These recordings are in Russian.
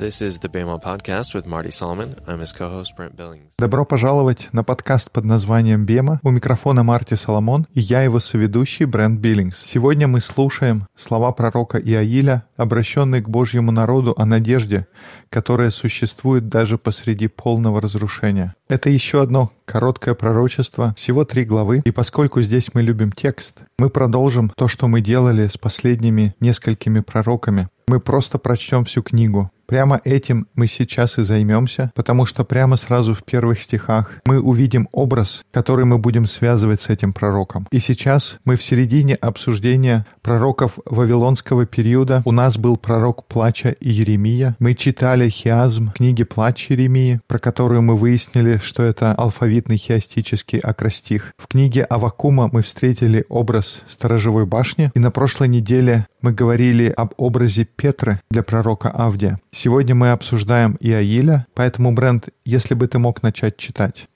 This is the Bema Podcast with Marty Solomon. I'm his co-host Brent Billings. Добро пожаловать на подкаст под названием Бема. У микрофона Марти Соломон и я его соведущий Брент Биллингс. Сегодня мы слушаем слова пророка Иоиля, обращенные к Божьему народу о надежде, которая существует даже посреди полного разрушения. Это еще одно короткое пророчество, всего 3 главы, и поскольку здесь мы любим текст, мы продолжим то, что мы делали с последними несколькими пророками. Мы просто прочтем всю книгу. Прямо этим мы сейчас и займемся, потому что прямо сразу в первых стихах мы увидим образ, который мы будем связывать с этим пророком. И сейчас мы в середине обсуждения пророков вавилонского периода. У нас был пророк плача Иеремия. Мы читали хиазм книги «Плач Иеремии», про которую мы выяснили, что это алфавитный хиастический акростих. В книге «Аввакума» мы встретили образ сторожевой башни. И на прошлой неделе мы говорили об образе Петры для пророка Авдия. Сегодня мы обсуждаем Иоиля, поэтому, Брент, если бы ты мог начать читать.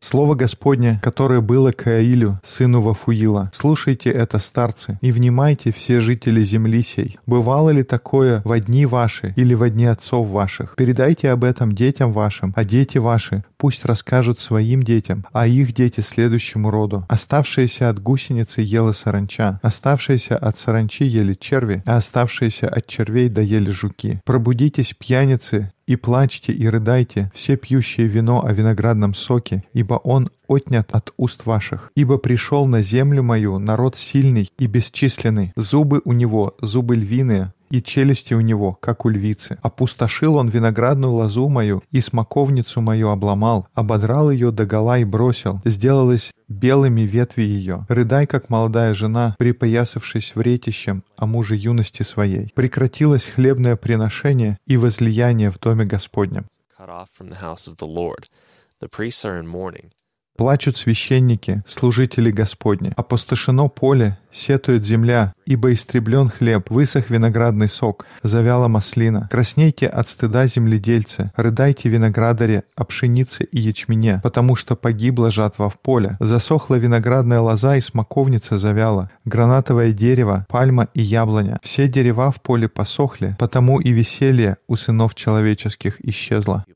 «Слово Господне, которое было к Иоилю, сыну Вафуила. Слушайте это, старцы, и внимайте, все жители земли сей. Бывало ли такое во дни ваши или во дни отцов ваших? Передайте об этом детям вашим, а дети ваши пусть расскажут своим детям, а их дети следующему роду. Оставшиеся от гусеницы ела саранча, оставшиеся от саранчи ели черви, а оставшиеся от червей доели жуки. Пробудитесь, пьяницы, и плачьте, и рыдайте, все пьющие вино о виноградном соке, ибо он отнят от уст ваших. Ибо пришел на землю мою народ сильный и бесчисленный, зубы у него, зубы львиные, и челюсти у него, как у львицы. Опустошил он виноградную лозу мою, и смоковницу мою обломал, ободрал ее догола и бросил, сделалось белыми ветви ее. Рыдай, как молодая жена, припоясавшись вретищем о муже юности своей. Прекратилось хлебное приношение и возлияние в доме Господнем». «Плачут священники, служители Господни. Опустошено поле, сетует земля, ибо истреблен хлеб, высох виноградный сок, завяла маслина. Краснейте от стыда, земледельцы, рыдайте, виноградаре, о пшенице и ячмене, потому что погибла жатва в поле. Засохла виноградная лоза и смоковница завяла, гранатовое дерево, пальма и яблоня. Все дерева в поле посохли, потому и веселье у сынов человеческих исчезло».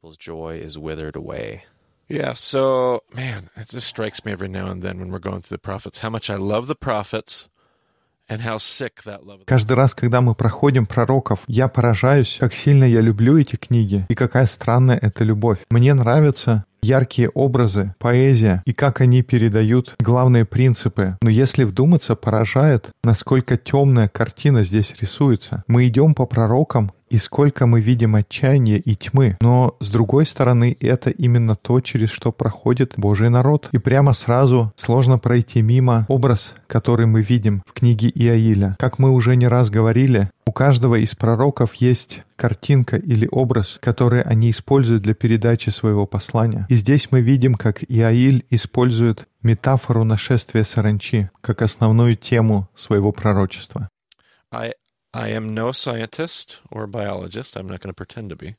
Yeah, so, man, it just strikes me every now and then when we're going through the prophets, how much I love the prophets. Каждый раз, когда мы проходим пророков, я поражаюсь, как сильно я люблю эти книги и какая странная эта любовь. Мне нравятся яркие образы, поэзия и как они передают главные принципы. Но если вдуматься, поражает, насколько темная картина здесь рисуется. Мы идем по пророкам, и сколько мы видим отчаяния и тьмы. Но, с другой стороны, это именно то, через что проходит Божий народ. И прямо сразу сложно пройти мимо образ, который мы видим в книге Иоиля. Как мы уже не раз говорили, у каждого из пророков есть картинка или образ, который они используют для передачи своего послания. И здесь мы видим, как Иоиль использует метафору нашествия саранчи как основную тему своего пророчества. I am no scientist or biologist. I'm not going to pretend to be.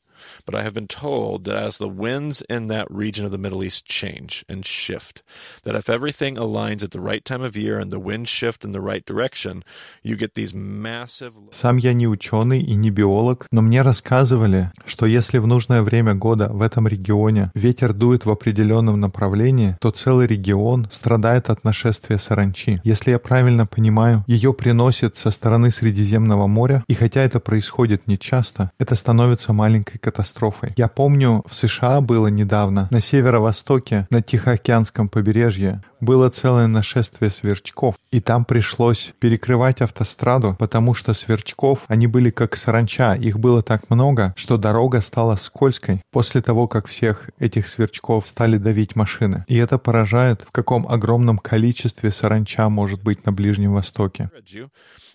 But I have been told that as the winds in that region of the Middle East change and shift, that if everything aligns at the right time of year and the winds shift in the right direction, you get these massive... Сам я не ученый и не биолог, но мне рассказывали, что если в нужное время года в этом регионе ветер дует в определенном направлении, то целый регион страдает от нашествия саранчи. Если я правильно понимаю, ее приносит со стороны Средиземного моря, и хотя это происходит нечасто, это становится маленькой катастрофой. Я помню, в США было недавно, на северо-востоке, на Тихоокеанском побережье, было целое нашествие сверчков, и там пришлось перекрывать автостраду, потому что сверчков, они были как саранча, их было так много, что дорога стала скользкой после того, как всех этих сверчков стали давить машины. И это поражает, в каком огромном количестве саранча может быть на Ближнем Востоке.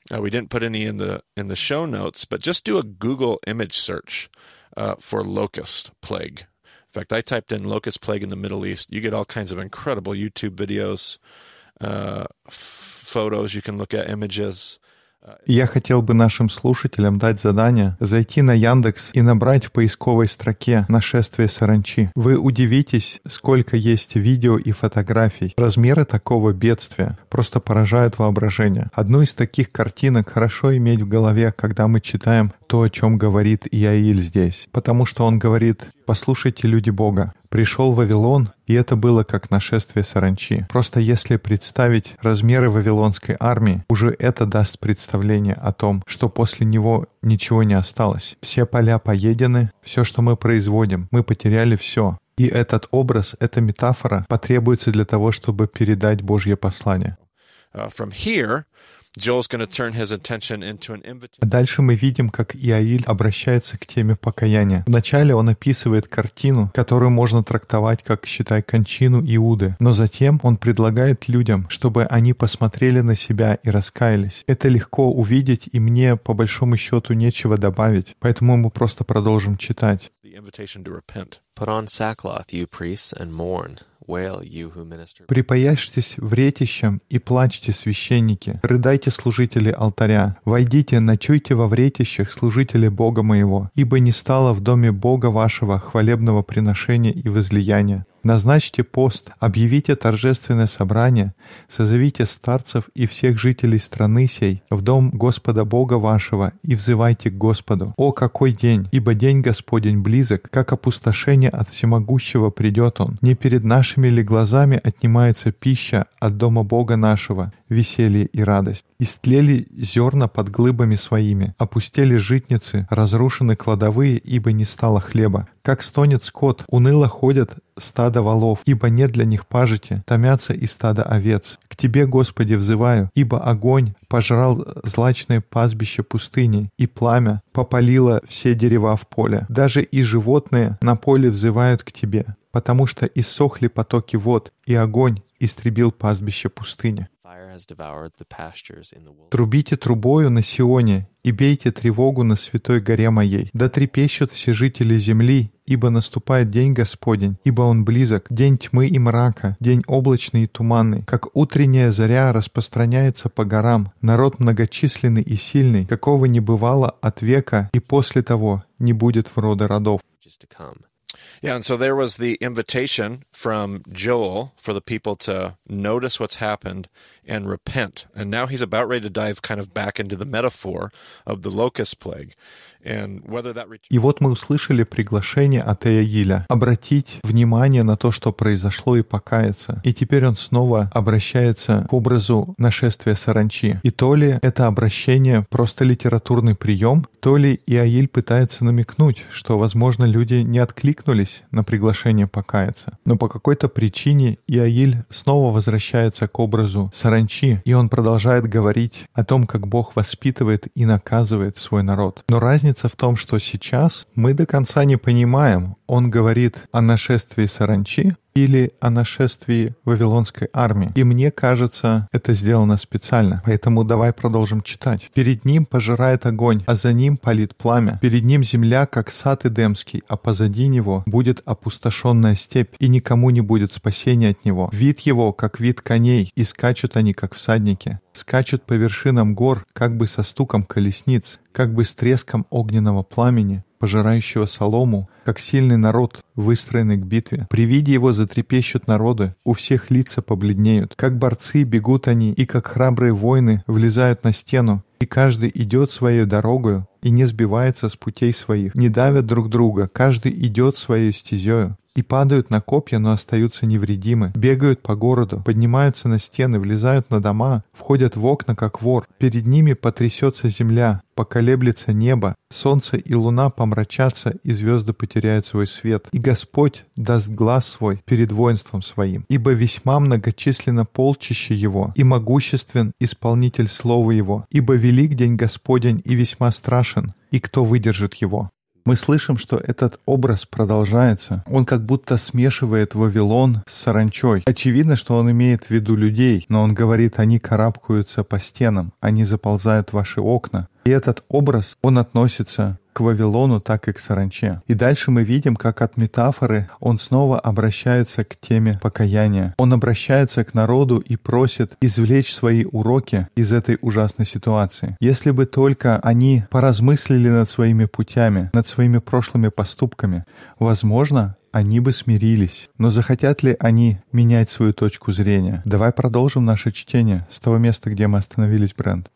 We didn't put any in the show notes, but just do a Google image search for locust plague. In fact, I typed in locust plague in the Middle East. You get all kinds of incredible YouTube videos, photos you can look at, images. Я хотел бы нашим слушателям дать задание зайти на Яндекс и набрать в поисковой строке «Нашествие саранчи». Вы удивитесь, сколько есть видео и фотографий. Размеры такого бедствия просто поражают воображение. Одну из таких картинок хорошо иметь в голове, когда мы читаем то, о чем говорит Иоиль здесь. Потому что он говорит: «Послушайте, люди Бога, пришел Вавилон, и это было как нашествие саранчи». Просто если представить размеры вавилонской армии, уже это даст представление о том, что после него ничего не осталось. Все поля поедены, все, что мы производим, мы потеряли все. И этот образ, эта метафора потребуется для того, чтобы передать Божье послание. Дальше мы видим, как Иоиль обращается к теме покаяния. Вначале он описывает картину, которую можно трактовать как, считай, кончину Иуды. Но затем он предлагает людям, чтобы они посмотрели на себя и раскаялись. Это легко увидеть, и мне, по большому счету, нечего добавить. Поэтому мы просто продолжим читать. «Припояжьтесь вретищем и плачьте, священники, рыдайте, служители алтаря, войдите, ночуйте во вретищах, служители Бога моего, ибо не стало в доме Бога вашего хвалебного приношения и возлияния. Назначьте пост, объявите торжественное собрание, созовите старцев и всех жителей страны сей в дом Господа Бога вашего и взывайте к Господу. О, какой день! Ибо день Господень близок, как опустошение от всемогущего придет он. Не перед нашими ли глазами отнимается пища от дома Бога нашего, веселье и радость? Истлели зерна под глыбами своими, опустели житницы, разрушены кладовые, ибо не стало хлеба. Как стонет скот, уныло ходят стадо волов, ибо нет для них пажити, томятся и стадо овец. К Тебе, Господи, взываю, ибо огонь пожрал злачное пастбище пустыни, и пламя попалило все дерева в поле. Даже и животные на поле взывают к Тебе, потому что иссохли потоки вод, и огонь истребил пастбище пустыни. Трубите трубою на Сионе и бейте тревогу на святой горе моей. Да трепещут все жители земли, ибо наступает день Господень, ибо он близок, день тьмы и мрака, день облачный и туманный. Как утренняя заря распространяется по горам, народ многочисленный и сильный, какого не бывало от века, и после того не будет в роды родов». So there was the invitation from Joel for the people to notice what's happened and repent. And now he's about ready to dive kind of back into the metaphor of the locust plague. И вот мы услышали приглашение от Иоиля обратить внимание на то, что произошло, и покаяться. И теперь он снова обращается к образу нашествия саранчи. И то ли это обращение просто литературный прием, то ли Иоиль пытается намекнуть, что, возможно, люди не откликнулись на приглашение покаяться. Но по какой-то причине Иоиль снова возвращается к образу саранчи, и он продолжает говорить о том, как Бог воспитывает и наказывает свой народ. Но разница в том, что сейчас мы до конца не понимаем, он говорит о нашествии саранчи или о нашествии вавилонской армии. И мне кажется, это сделано специально. Поэтому давай продолжим читать. «Перед ним пожирает огонь, а за ним палит пламя. Перед ним земля, как сад Эдемский, а позади него будет опустошенная степь, и никому не будет спасения от него. Вид его, как вид коней, и скачут они, как всадники. Скачут по вершинам гор, как бы со стуком колесниц, как бы с треском огненного пламени, пожирающего солому, как сильный народ, выстроенный к битве. При виде его затрепещут народы, у всех лица побледнеют. Как борцы бегут они, и как храбрые воины влезают на стену, и каждый идет своей дорогою, и не сбивается с путей своих. Не давят друг друга, каждый идет своей стезею. И падают на копья, но остаются невредимы. Бегают по городу, поднимаются на стены, влезают на дома, входят в окна, как вор. Перед ними потрясется земля, поколеблется небо, солнце и луна помрачатся, и звезды потеряют свой свет. И Господь даст глаз свой перед воинством своим. Ибо весьма многочисленно полчище его, и могуществен исполнитель слова его. Ибо велик день Господень, и весьма страшен, и кто выдержит его». Мы слышим, что этот образ продолжается. Он как будто смешивает Вавилон с саранчой. Очевидно, что он имеет в виду людей, но он говорит: они карабкаются по стенам, они заползают в ваши окна. И этот образ, он относится к Вавилону, так и к саранче. И дальше мы видим, как от метафоры он снова обращается к теме покаяния. Он обращается к народу и просит извлечь свои уроки из этой ужасной ситуации. Если бы только они поразмыслили над своими путями, над своими прошлыми поступками, возможно, они бы смирились. Но захотят ли они менять свою точку зрения? Давай продолжим наше чтение с того места, где мы остановились, Брент.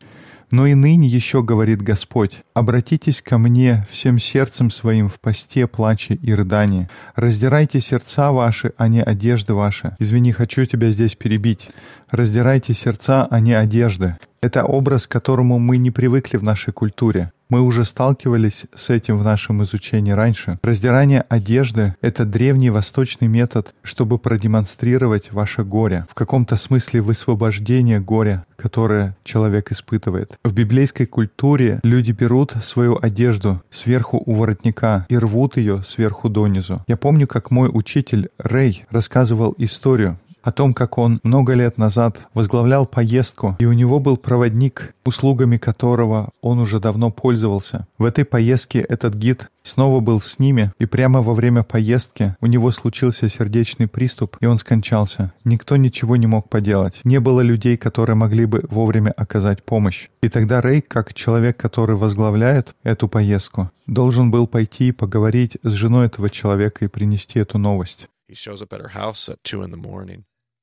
Но и ныне еще говорит Господь: «Обратитесь ко мне всем сердцем своим в посте, плаче и рыдании. Раздирайте сердца ваши, а не одежды ваши». Извини, хочу тебя здесь перебить. «Раздирайте сердца, а не одежды». Это образ, к которому мы не привыкли в нашей культуре. Мы уже сталкивались с этим в нашем изучении раньше. Раздирание одежды — это древний восточный метод, чтобы продемонстрировать ваше горе. В каком-то смысле высвобождение горя, которое человек испытывает. В библейской культуре люди берут свою одежду сверху у воротника и рвут ее сверху донизу. Я помню, как мой учитель Рэй рассказывал историю о том, как он много лет назад возглавлял поездку, и у него был проводник, услугами которого он уже давно пользовался. В этой поездке этот гид снова был с ними, и прямо во время поездки у него случился сердечный приступ, и он скончался. Никто ничего не мог поделать. Не было людей, которые могли бы вовремя оказать помощь. И тогда Рэй, как человек, который возглавляет эту поездку, должен был пойти и поговорить с женой этого человека и принести эту новость.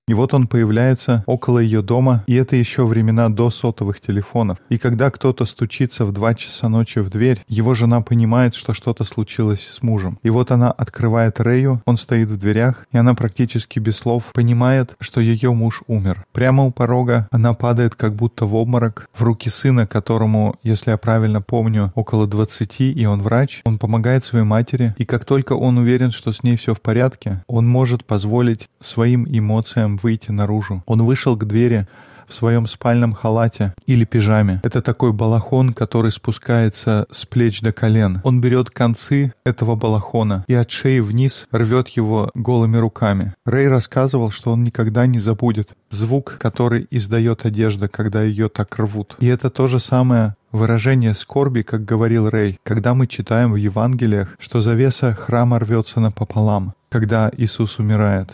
И вот он появляется около ее дома, и это еще времена до сотовых телефонов. И когда кто-то стучится в 2 часа ночи в дверь, его жена понимает, что что-то случилось с мужем. И вот она открывает Рэю, он стоит в дверях, и она практически без слов понимает, что ее муж умер. Прямо у порога она падает как будто в обморок, в руки сына, которому, если я правильно помню, около 20, и он врач. Он помогает своей матери, и как только он уверен, что с ней все в порядке, он может позволить своим эмоциям выйти наружу. Он вышел к двери в своем спальном халате или пижаме. Это такой балахон, который спускается с плеч до колен. Он берет концы этого балахона и от шеи вниз рвет его голыми руками. Рэй рассказывал, что он никогда не забудет звук, который издает одежда, когда ее так рвут. И это то же самое выражение скорби, как говорил Рэй, когда мы читаем в Евангелиях, что завеса храма рвется напополам, когда Иисус умирает.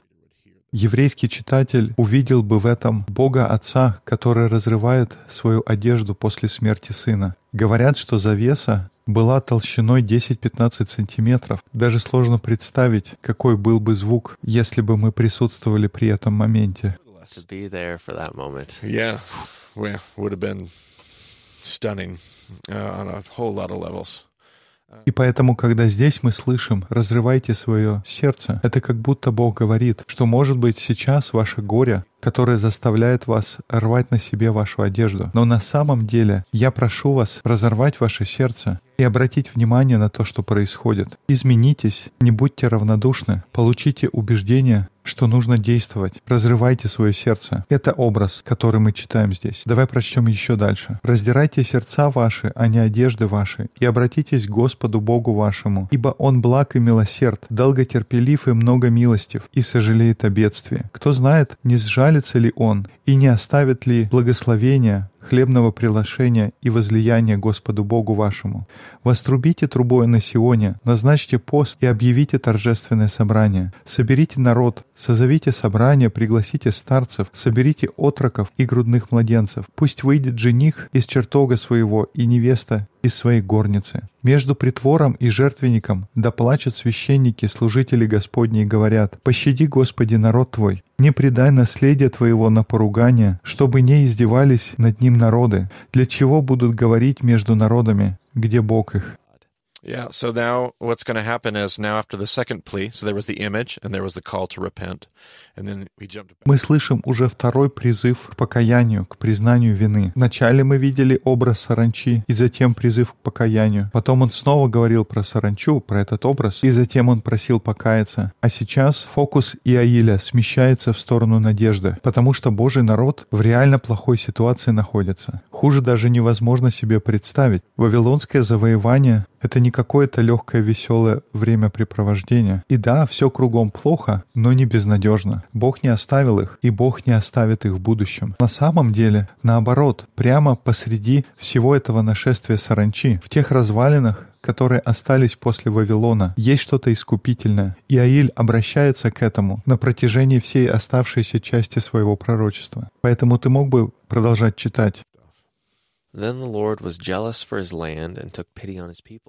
Еврейский читатель увидел бы в этом Бога Отца, который разрывает свою одежду после смерти сына. Говорят, что завеса была толщиной 10-15 сантиметров. Даже сложно представить, какой был бы звук, если бы мы присутствовали при этом моменте. И поэтому, когда здесь мы слышим «разрывайте свое сердце», это как будто Бог говорит, что, может быть, сейчас ваше горе, которое заставляет вас рвать на себе вашу одежду. Но на самом деле я прошу вас разорвать ваше сердце и обратить внимание на то, что происходит. Изменитесь, не будьте равнодушны, получите убеждение, что нужно действовать. Разрывайте свое сердце. Это образ, который мы читаем здесь. Давай прочтем еще дальше. «Раздирайте сердца ваши, а не одежды ваши, и обратитесь к Господу Богу вашему, ибо Он благ и милосерд, долготерпелив и много милостив, и сожалеет о бедствии. Кто знает, не сжалится ли Он, и не оставит ли благословения, хлебного прелашения и возлияния Господу Богу вашему. Вострубите трубой на Сионе, назначьте пост и объявите торжественное собрание. Соберите народ, созовите собрание, пригласите старцев, соберите отроков и грудных младенцев. Пусть выйдет жених из чертога своего и невеста из своей горницы. Между притвором и жертвенником да плачут священники, служители Господни, и говорят: «Пощади, Господи, народ Твой, не предай наследие Твоего на поругание, чтобы не издевались над ним народы. Для чего будут говорить между народами, где Бог их?» So now what's going to happen is now after the second plea, so there was the image and there was the call to repent, and then we jumped back. Мы слышим уже второй призыв к покаянию, к признанию вины. Вначале мы видели образ саранчи, и затем призыв к покаянию. Потом он снова говорил про саранчу, про этот образ, и затем он просил покаяться. А сейчас фокус Иоиля смещается в сторону надежды, потому что Божий народ в реально плохой ситуации находится. Хуже даже невозможно себе представить. Вавилонское завоевание — это не какое-то легкое, веселое времяпрепровождение. И да, все кругом плохо, но не безнадежно. Бог не оставил их, и Бог не оставит их в будущем. На самом деле, наоборот, прямо посреди всего этого нашествия саранчи, в тех развалинах, которые остались после Вавилона, есть что-то искупительное. Иоиль обращается к этому на протяжении всей оставшейся части своего пророчества. Поэтому ты мог бы продолжать читать.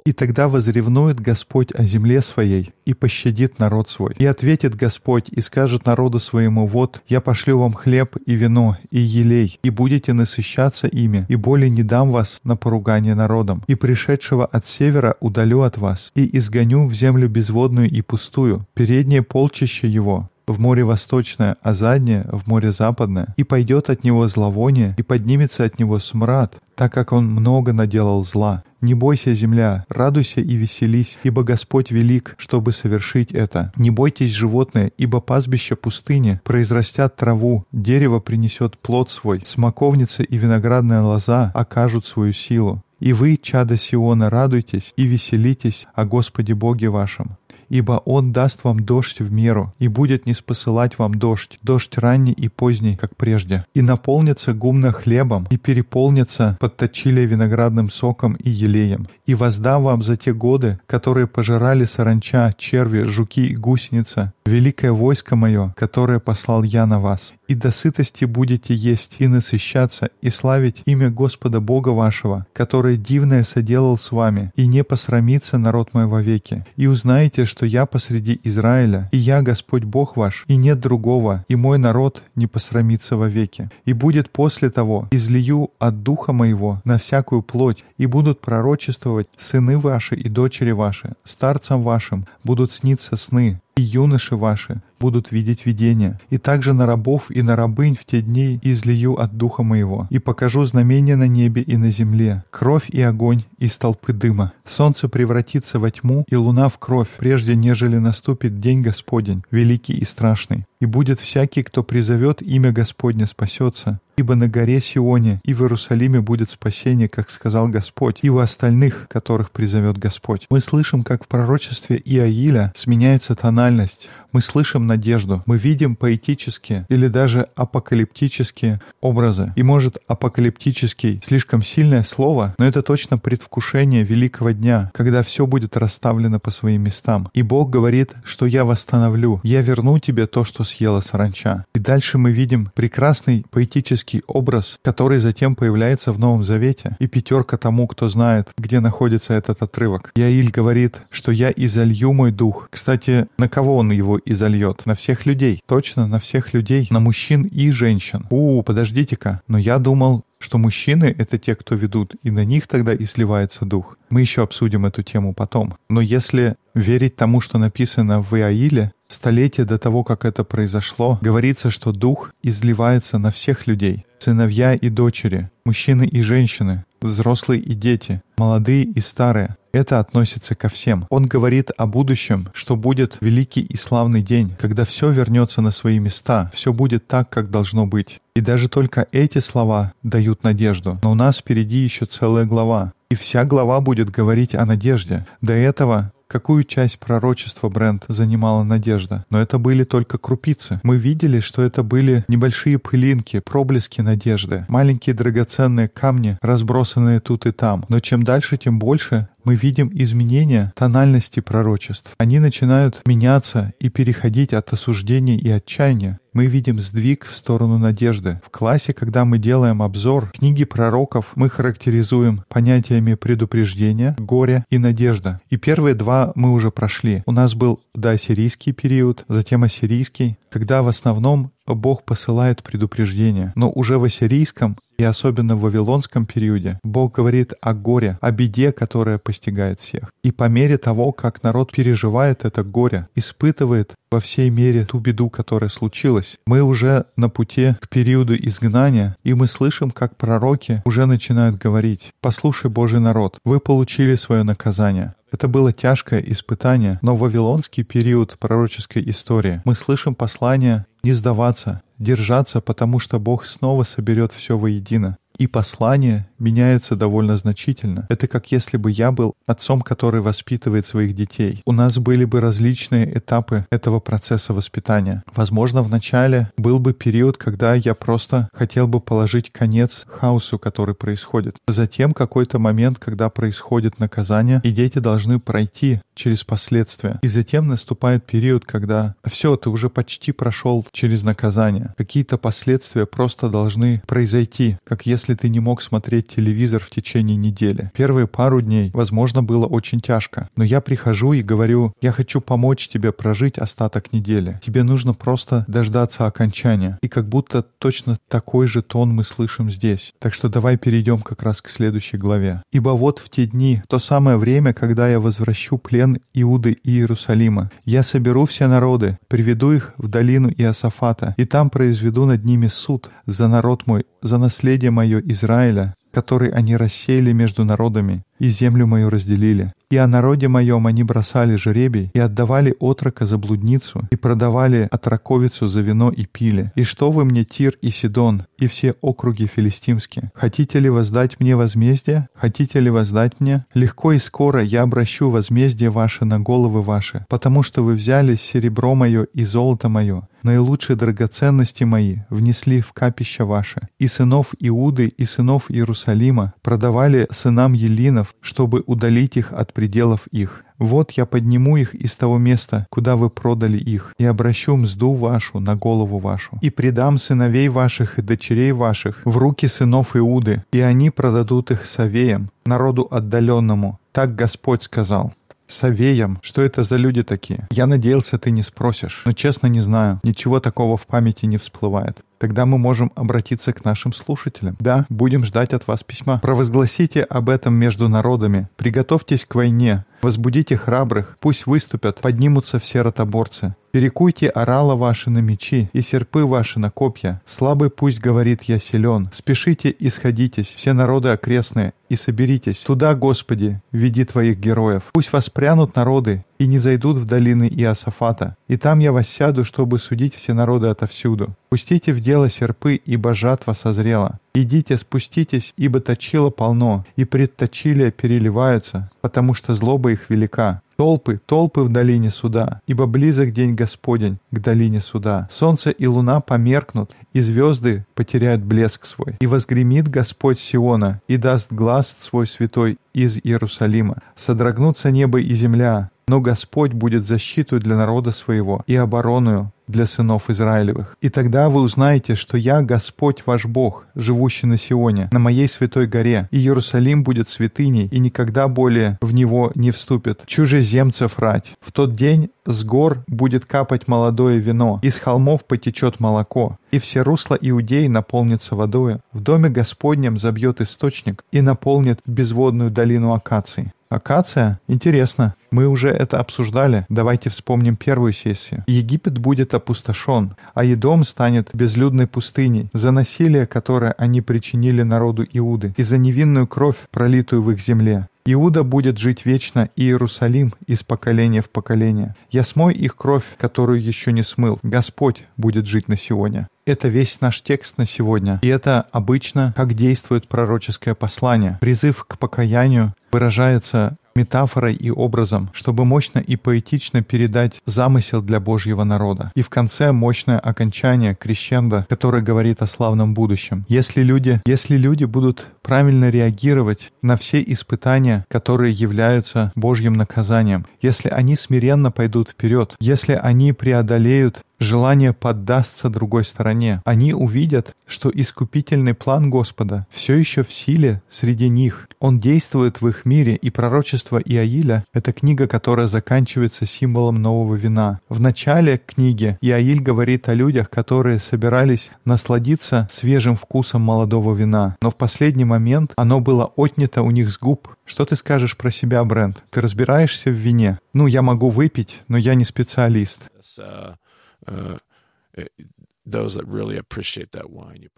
И тогда возревнует Господь о земле своей и пощадит народ свой. И ответит Господь и скажет народу своему: «Вот, я пошлю вам хлеб и вино и елей, и будете насыщаться ими, и более не дам вас на поругание народом. И пришедшего от севера удалю от вас, и изгоню в землю безводную и пустую, переднее полчище его». В море восточное, а заднее — в море западное. И пойдет от него зловоние, и поднимется от него смрад, так как он много наделал зла. Не бойся, земля, радуйся и веселись, ибо Господь велик, чтобы совершить это. Не бойтесь, животные, ибо пастбища пустыни произрастят траву, дерево принесет плод свой, смоковница и виноградная лоза окажут свою силу. И вы, чада Сиона, радуйтесь и веселитесь о Господе Боге вашем. Ибо Он даст вам дождь в меру, и будет ниспосылать вам дождь, дождь ранний и поздний, как прежде. И наполнится гумно хлебом, и переполнится подточилие виноградным соком и елеем. И воздам вам за те годы, которые пожирали саранча, черви, жуки и гусеница, великое войско мое, которое послал я на вас. И до сытости будете есть, и насыщаться, и славить имя Господа Бога вашего, который дивное соделал с вами, и не посрамится народ мой вовеки. И узнаете, что я посреди Израиля, и я Господь Бог ваш, и нет другого, и мой народ не посрамится вовеки. И будет после того, излию от духа моего на всякую плоть, и будут пророчествовать сыны ваши и дочери ваши, старцам вашим будут сниться сны, и юноши ваши будут видеть видения. И также на рабов и на рабынь в те дни излию от духа моего, и покажу знамения на небе и на земле, кровь и огонь из толпы дыма. Солнце превратится во тьму, и луна в кровь, прежде нежели наступит день Господень, великий и страшный. И будет всякий, кто призовет имя Господне, спасется. Ибо на горе Сионе и в Иерусалиме будет спасение, как сказал Господь, и у остальных, которых призовет Господь. Мы слышим, как в пророчестве Иоиля сменяется тональность. Мы слышим надежду, мы видим поэтические или даже апокалиптические образы. И может апокалиптический слишком сильное слово, но это точно предвкушение великого дня, когда все будет расставлено по своим местам. И Бог говорит, что я восстановлю, я верну тебе то, что съела саранча. И дальше мы видим прекрасный поэтический образ, который затем появляется в Новом Завете. И пятерка тому, кто знает, где находится этот отрывок. Иоиль говорит, что я изолью мой дух. Кстати, на кого он его и зальет? На всех людей. Точно, на всех людей. На мужчин и женщин. Подождите-ка. Но я думал, что мужчины — это те, кто ведут, и на них тогда и сливается дух. Мы еще обсудим эту тему потом. Но если верить тому, что написано в Иоиле, столетие до того, как это произошло, говорится, что дух изливается на всех людей. Сыновья и дочери, мужчины и женщины, взрослые и дети, молодые и старые. Это относится ко всем. Он говорит о будущем, что будет великий и славный день, когда все вернется на свои места, все будет так, как должно быть. И даже только эти слова дают надежду. Но у нас впереди еще целая глава. И вся глава будет говорить о надежде. До этого какую часть пророчества, Брент, занимала надежда? Но это были только крупицы. Мы видели, что это были небольшие пылинки, проблески надежды, маленькие драгоценные камни, разбросанные тут и там. Но чем дальше, тем больше мы видим изменения тональности пророчеств. Они начинают меняться и переходить от осуждения и отчаяния. Мы видим сдвиг в сторону надежды. В классе, когда мы делаем обзор книги пророков, мы характеризуем понятиями предупреждения, горя и надежда. И первые два мы уже прошли. У нас был доассирийский период, затем ассирийский, когда в основном Бог посылает предупреждение. Но уже в ассирийском и особенно в вавилонском периоде Бог говорит о горе, о беде, которая постигает всех. И по мере того, как народ переживает это горе, испытывает во всей мере ту беду, которая случилась, мы уже на пути к периоду изгнания, и мы слышим, как пророки уже начинают говорить: «Послушай, Божий народ, вы получили свое наказание». Это было тяжкое испытание, но в вавилонский период пророческой истории мы слышим послание «не сдаваться», «держаться, потому что Бог снова соберет все воедино». И послание меняется довольно значительно. Это как если бы я был отцом, который воспитывает своих детей. У нас были бы различные этапы этого процесса воспитания. Возможно, вначале был бы период, когда я просто хотел бы положить конец хаосу, который происходит. Затем какой-то момент, когда происходит наказание, и дети должны пройти через последствия. И затем наступает период, когда все, ты уже почти прошел через наказание. Какие-то последствия просто должны произойти, как если если ты не мог смотреть телевизор в течение недели. Первые пару дней, возможно, было очень тяжко. Но я прихожу и говорю: я хочу помочь тебе прожить остаток недели. Тебе нужно просто дождаться окончания. И как будто точно такой же тон мы слышим здесь. Так что давай перейдем как раз к следующей главе. «Ибо вот в те дни, то самое время, когда я возвращу плен Иуды и Иерусалима, я соберу все народы, приведу их в долину Иосафата, и там произведу над ними суд за народ мой, за наследие мое Израиля, который они рассеяли между народами, и землю мою разделили. И о народе моем они бросали жребий, и отдавали отрока за блудницу, и продавали отроковицу за вино и пили. И что вы мне, Тир и Сидон, и все округи филистимские? Хотите ли воздать мне возмездие? Хотите ли воздать мне? Легко и скоро я обращу возмездие ваше на головы ваши, потому что вы взяли серебро мое и золото мое, наилучшие драгоценности мои внесли в капища ваши, и сынов Иуды, и сынов Иерусалима продавали сынам Елинов, чтобы удалить их от пределов их. Вот я подниму их из того места, куда вы продали их, и обращу мзду вашу на голову вашу, и предам сыновей ваших и дочерей ваших в руки сынов Иуды, и они продадут их Савеям, народу отдаленному. Так Господь сказал». Савеям. Что это за люди такие? Я надеялся, ты не спросишь, но честно не знаю. Ничего такого в памяти не всплывает. Тогда мы можем обратиться к нашим слушателям. Да, будем ждать от вас письма. Провозгласите об этом между народами. Приготовьтесь к войне. Возбудите храбрых. Пусть выступят, поднимутся все ротоборцы. Перекуйте орала ваши на мечи и серпы ваши на копья. Слабый пусть говорит: я силен. Спешите и сходитесь, все народы окрестные, и соберитесь. Туда, Господи, веди твоих героев. Пусть воспрянут народы и не зайдут в долины Иосафата. И там я воссяду, чтобы судить все народы отовсюду. Пустите в дело серпы, ибо жатва созрела. Идите, спуститесь, ибо точила полно, и предточилия переливаются, потому что злоба их велика. Толпы, толпы в долине суда, ибо близок день Господень к долине суда. Солнце и луна померкнут, и звезды потеряют блеск свой. И возгремит Господь Сиона, и даст глас свой святой из Иерусалима. Содрогнутся небо и земля, но Господь будет защиту для народа своего и обороною для сынов Израилевых. И тогда вы узнаете, что я Господь ваш Бог, живущий на Сионе, на моей святой горе, и Иерусалим будет святыней, и никогда более в него не вступит чужеземцев рать. В тот день с гор будет капать молодое вино, и с холмов потечет молоко, и все русла Иудеи наполнятся водою. В доме Господнем забьет источник и наполнит безводную долину Акации». Акация? Интересно. Мы уже это обсуждали. Давайте вспомним первую сессию. Египет будет опустошен, а Едом станет безлюдной пустыней за насилие, которое они причинили народу Иуды, и за невинную кровь, пролитую в их земле. Иуда будет жить вечно, и Иерусалим из поколения в поколение. Я смой их кровь, которую еще не смыл. Господь будет жить на Сионе. Это весь наш текст на сегодня. И это обычно, как действует пророческое послание. Призыв к покаянию выражается метафорой и образом, чтобы мощно и поэтично передать замысел для Божьего народа. И в конце мощное окончание, крещендо, которое говорит о славном будущем. Если люди будут правильно реагировать на все испытания, которые являются Божьим наказанием, если они смиренно пойдут вперед, если они преодолеют желание поддастся другой стороне, они увидят, что искупительный план Господа все еще в силе среди них. Он действует в их мире, и пророчество Иоиля — это книга, которая заканчивается символом нового вина. В начале книги Иоиль говорит о людях, которые собирались насладиться свежим вкусом молодого вина, но в последний момент оно было отнято у них с губ. Что ты скажешь про себя, Брент? Ты разбираешься в вине? Ну, я могу выпить, но я не специалист.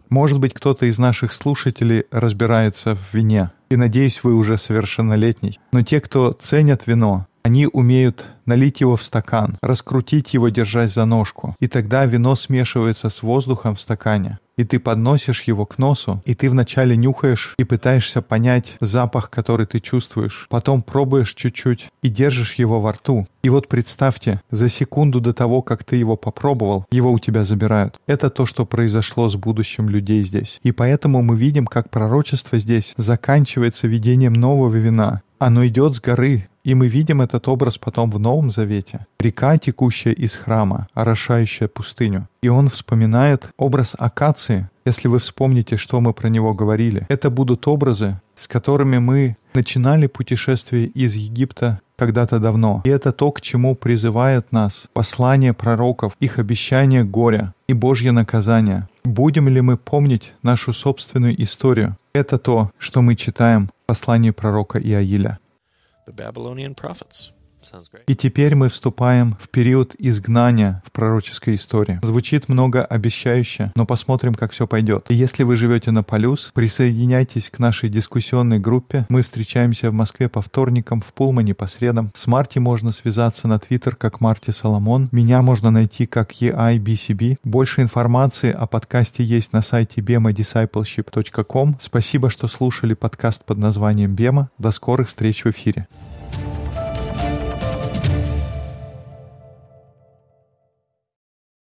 Может быть, кто-то из наших слушателей разбирается в вине, и, надеюсь, вы уже совершеннолетний. Но те, кто ценят вино, они умеют налить его в стакан, раскрутить его, держась за ножку, и тогда вино смешивается с воздухом в стакане. И ты подносишь его к носу, и ты вначале нюхаешь и пытаешься понять запах, который ты чувствуешь. Потом пробуешь чуть-чуть и держишь его во рту. И вот представьте, за секунду до того, как ты его попробовал, его у тебя забирают. Это то, что произошло с будущим людей здесь. И поэтому мы видим, как пророчество здесь заканчивается видением нового вина. Оно идет с горы, И мы видим этот образ потом в Новом Завете. Река, текущая из храма, орошающая пустыню. И он вспоминает образ акации. Если вы вспомните, что мы про него говорили, это будут образы, с которыми мы начинали путешествие из Египта когда-то давно. И это то, к чему призывает нас послание пророков, их обещание горя и Божье наказание. Будем ли мы помнить нашу собственную историю? Это то, что мы читаем в послании пророка Иоиля. И теперь мы вступаем в период изгнания в пророческой истории. Звучит многообещающе, но посмотрим, как все пойдет. И если вы живете на Полюс, присоединяйтесь к нашей дискуссионной группе. Мы встречаемся в Москве по вторникам, в Пулмане по средам. С Марти можно связаться на Твиттер как Марти Соломон. Меня можно найти как EIBCB. Больше информации о подкасте есть на сайте bemadiscipleship.com. Спасибо, что слушали подкаст под названием «Бема». До скорых встреч в эфире.